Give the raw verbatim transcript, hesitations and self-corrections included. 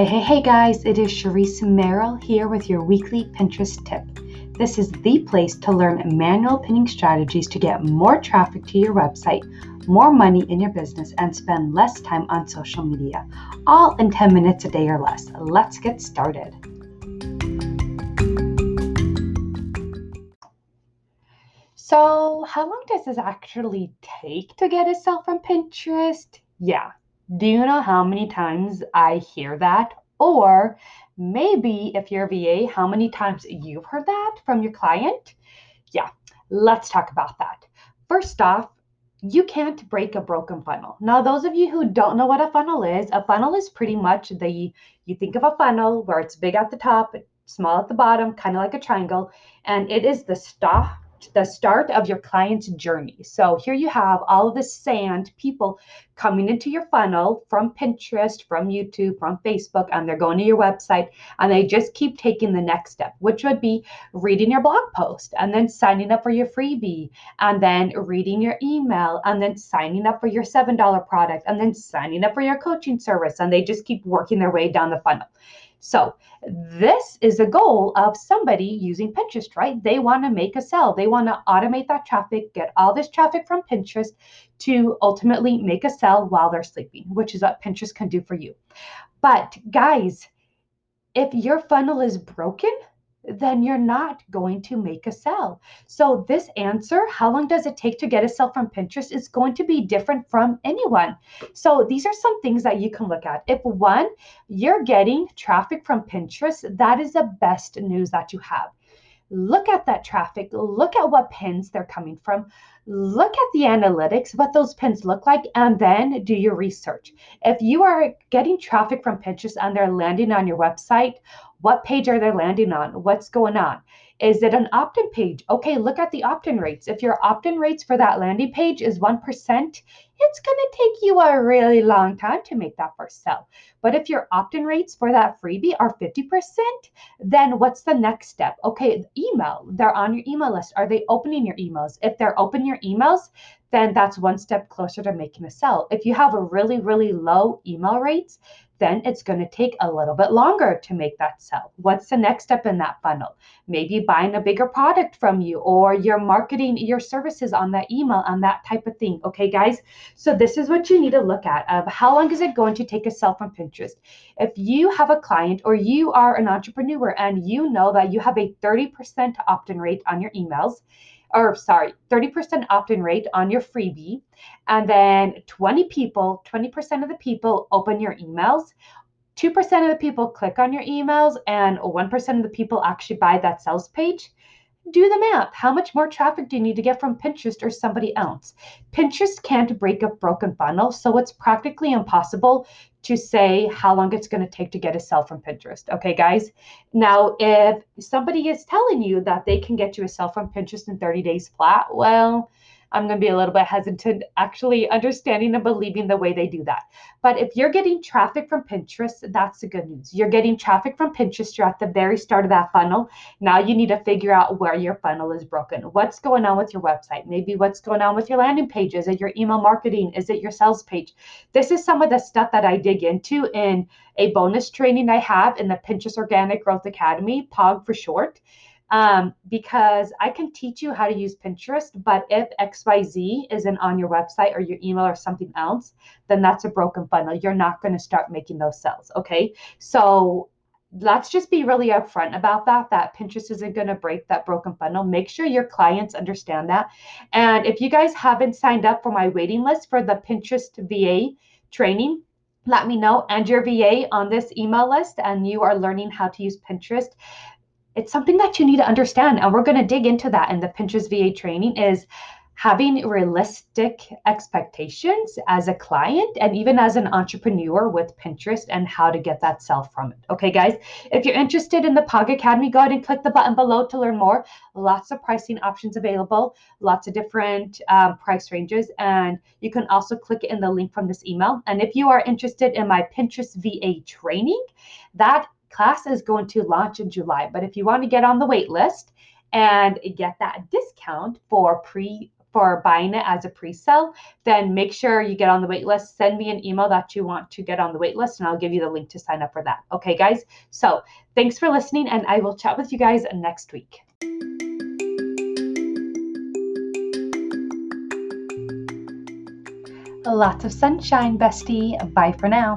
Hey, hey, hey guys, it is Charisse Merrill here with your weekly Pinterest tip. This is the place to learn manual pinning strategies to get more traffic to your website, more money in your business, and spend less time on social media, all in ten minutes a day or less. Let's get started. So how long does this actually take to get yourself on Pinterest? Yeah. Do you know how many times I hear that? Or maybe if you're a V A, how many times you've heard that from your client? Yeah, let's talk about that. First off, you can't break a broken funnel. Now, those of you who don't know what a funnel is, a funnel is pretty much the, you think of a funnel where it's big at the top, small at the bottom, kind of like a triangle, and it is the stop. The start of your client's journey. So here you have all of the sand people coming into your funnel from Pinterest, from YouTube, from Facebook, and they're going to your website, and they just keep taking the next step, which would be reading your blog post, and then signing up for your freebie, and then reading your email, and then signing up for your seven dollar product, and then signing up for your coaching service, and they just keep working their way down the funnel. So this is the goal of somebody using Pinterest, right? They want to make a sale. They want to automate that traffic, get all this traffic from Pinterest to ultimately make a sale while they're sleeping, which is what Pinterest can do for you. But guys, if your funnel is broken, then you're not going to make a sale. So this answer, how long does it take to get a sale from Pinterest, is going to be different from anyone. So these are some things that you can look at. If one, you're getting traffic from Pinterest, that is the best news that you have. Look at that traffic, look at what pins they're coming from, look at the analytics, what those pins look like, and then do your research. If you are getting traffic from Pinterest and they're landing on your website, what page are they landing on? What's going on? Is it an opt-in page? Okay, look at the opt-in rates. If your opt-in rates for that landing page is one percent, it's going to take you a really long time to make that first sale. But if your opt-in rates for that freebie are fifty percent, then what's the next step? Okay, email. They're on your email list. Are they opening your emails? If they're opening your emails, then that's one step closer to making a sale. If you have a really, really low email rates, then it's going to take a little bit longer to make that sell. What's the next step in that funnel? Maybe buying a bigger product from you, or you're marketing your services on that email and that type of thing. Okay, guys, so this is what you need to look at of how long is it going to take a sell from Pinterest. If you have a client or you are an entrepreneur and you know that you have a thirty percent opt-in rate on your emails, or sorry, thirty percent opt-in rate on your freebie, and then twenty people, twenty percent of the people open your emails, two percent of the people click on your emails, and one percent of the people actually buy that sales page, do the math. How much more traffic do you need to get from Pinterest or somebody else? Pinterest can't break a broken funnel, so it's practically impossible to say how long it's going to take to get a sale from Pinterest. Okay, guys? Now, if somebody is telling you that they can get you a sale from Pinterest in thirty days flat, well, I'm going to be a little bit hesitant actually understanding and believing the way they do that. But if you're getting traffic from Pinterest, that's the good news. You're getting traffic from Pinterest. You're at the very start of that funnel. Now you need to figure out where your funnel is broken. What's going on with your website? Maybe what's going on with your landing page? Is it your email marketing? Is it your sales page? This is some of the stuff that I dig into in a bonus training I have in the Pinterest Organic Growth Academy, P O G for short. Um, because I can teach you how to use Pinterest, but if X Y Z isn't on your website or your email or something else, then that's a broken funnel. You're not going to start making those sales. Okay. So let's just be really upfront about that, that Pinterest isn't going to break that broken funnel. Make sure your clients understand that. And if you guys haven't signed up for my waiting list for the Pinterest V A training, let me know, and your V A on this email list, and you are learning how to use Pinterest. It's something that you need to understand, and we're going to dig into that in the Pinterest V A training, is having realistic expectations as a client and even as an entrepreneur with Pinterest, and how to get that sell from it. Okay, guys, if you're interested in the P O G Academy, go ahead and click the button below to learn more. Lots of pricing options available, lots of different um, price ranges, and you can also click in the link from this email. And if you are interested in my Pinterest V A training, that class is going to launch in July, but if you want to get on the wait list and get that discount for pre for buying it as a pre-sale, then make sure you get on the wait list. Send me an email that you want to get on the wait list, and I'll give you the link to sign up for that. Okay, guys? So thanks for listening, and I will chat with you guys next week. Lots of sunshine, bestie. Bye for now.